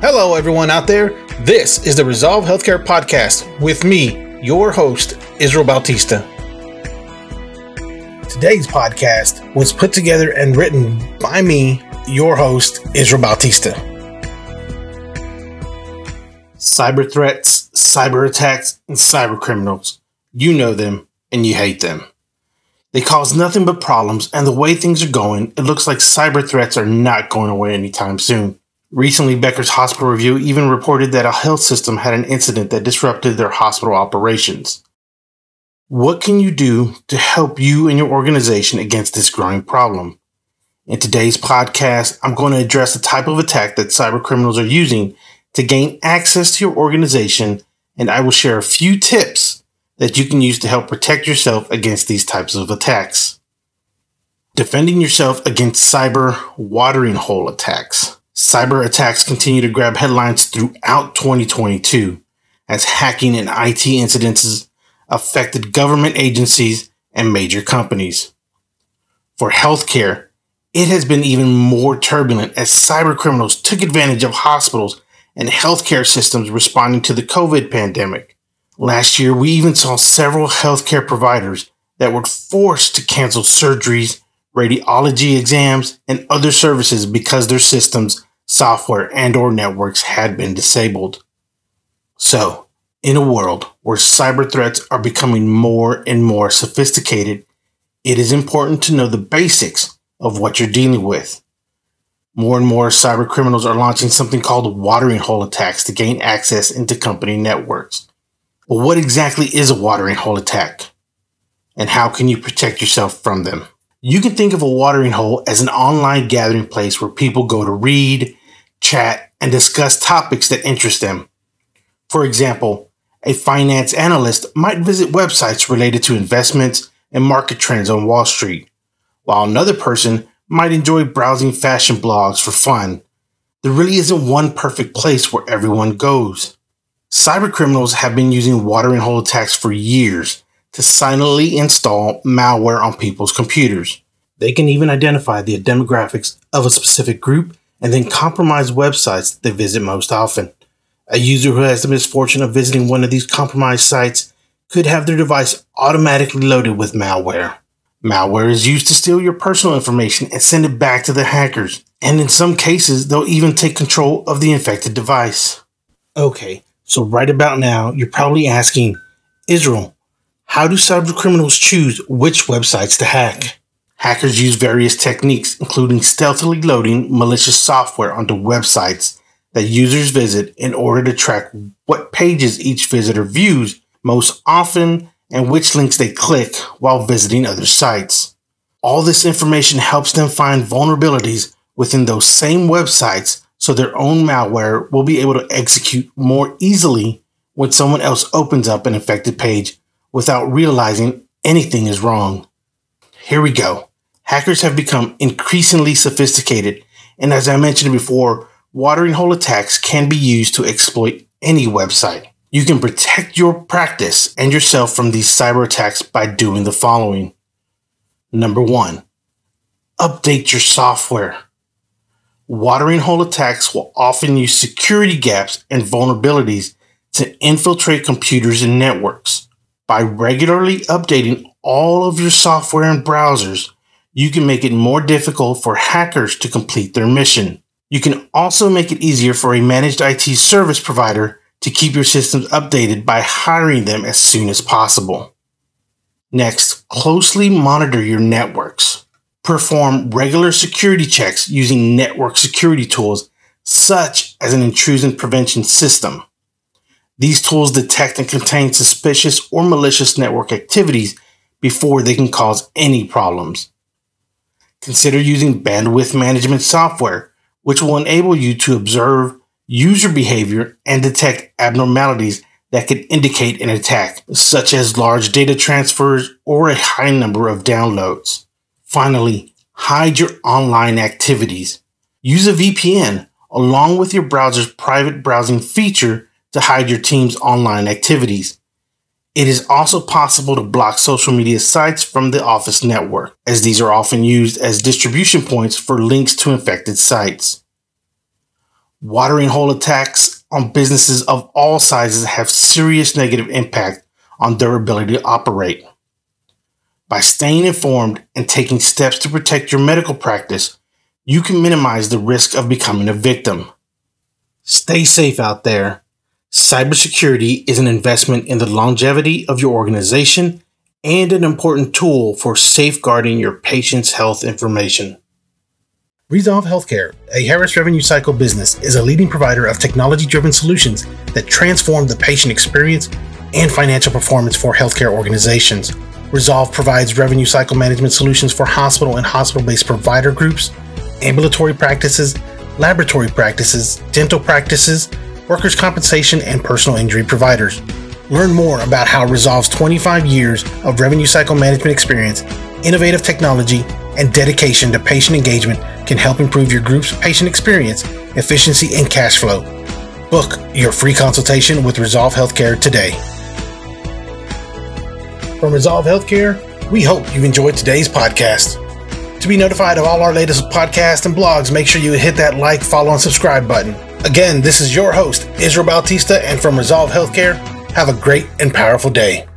Hello, everyone out there. This is the Resolv Healthcare Podcast with me, your host, Israel Bautista. Today's podcast was put together and written by me, your host, Israel Bautista. Cyber threats, cyber attacks, and cyber criminals. You know them and you hate them. They cause nothing but problems, and the way things are going, it looks like cyber threats are not going away anytime soon. Recently, Becker's Hospital Review even reported that a health system had an incident that disrupted their hospital operations. What can you do to help you and your organization against this growing problem? In today's podcast, I'm going to address the type of attack that cyber criminals are using to gain access to your organization, and I will share a few tips that you can use to help protect yourself against these types of attacks. Defending yourself against cyber watering hole attacks. Cyber attacks continue to grab headlines throughout 2022 as hacking and IT incidences affected government agencies and major companies. For healthcare, it has been even more turbulent as cyber criminals took advantage of hospitals and healthcare systems responding to the COVID pandemic. Last year, we even saw several healthcare providers that were forced to cancel surgeries, radiology exams, and other services because their systems, software, and/or networks had been disabled. So, in a world where cyber threats are becoming more and more sophisticated, it is important to know the basics of what you're dealing with. More and more cyber criminals are launching something called watering hole attacks to gain access into company networks. But what exactly is a watering hole attack? And how can you protect yourself from them? You can think of a watering hole as an online gathering place where people go to read, chat, and discuss topics that interest them. For example, a finance analyst might visit websites related to investments and market trends on Wall Street, while another person might enjoy browsing fashion blogs for fun. There really isn't one perfect place where everyone goes. Cyber criminals have been using watering hole attacks for years to silently install malware on people's computers. They can even identify the demographics of a specific group and then compromise websites they visit most often. A user who has the misfortune of visiting one of these compromised sites could have their device automatically loaded with malware. Malware is used to steal your personal information and send it back to the hackers, and in some cases, they'll even take control of the infected device. Okay. So right about now, you're probably asking, Israel, how do cyber criminals choose which websites to hack? Hackers use various techniques, including stealthily loading malicious software onto websites that users visit in order to track what pages each visitor views most often and which links they click while visiting other sites. All this information helps them find vulnerabilities within those same websites, so their own malware will be able to execute more easily when someone else opens up an affected page without realizing anything is wrong. Here we go. Hackers have become increasingly sophisticated, and as I mentioned before, watering hole attacks can be used to exploit any website. You can protect your practice and yourself from these cyber attacks by doing the following. Number 1, update your software. Watering hole attacks will often use security gaps and vulnerabilities to infiltrate computers and networks. By regularly updating all of your software and browsers, you can make it more difficult for hackers to complete their mission. You can also make it easier for a managed IT service provider to keep your systems updated by hiring them as soon as possible. Next, closely monitor your networks. Perform regular security checks using network security tools, such as an intrusion prevention system. These tools detect and contain suspicious or malicious network activities before they can cause any problems. Consider using bandwidth management software, which will enable you to observe user behavior and detect abnormalities that could indicate an attack, such as large data transfers or a high number of downloads. Finally, hide your online activities. Use a VPN along with your browser's private browsing feature to hide your team's online activities. It is also possible to block social media sites from the office network, as these are often used as distribution points for links to infected sites. Watering hole attacks on businesses of all sizes have serious negative impact on their ability to operate. By staying informed and taking steps to protect your medical practice, you can minimize the risk of becoming a victim. Stay safe out there. Cybersecurity is an investment in the longevity of your organization and an important tool for safeguarding your patient's health information. Resolv Healthcare, a Harris Revenue Cycle business, is a leading provider of technology-driven solutions that transform the patient experience and financial performance for healthcare organizations. Resolv provides revenue cycle management solutions for hospital and hospital-based provider groups, ambulatory practices, laboratory practices, dental practices, workers' compensation, and personal injury providers. Learn more about how Resolv's 25 years of revenue cycle management experience, innovative technology, and dedication to patient engagement can help improve your group's patient experience, efficiency, and cash flow. Book your free consultation with Resolv Healthcare today. From Resolv Healthcare, we hope you enjoyed today's podcast. To be notified of all our latest podcasts and blogs, make sure you hit that like, follow, and subscribe button. Again, this is your host, Israel Bautista, and from Resolv Healthcare, have a great and powerful day.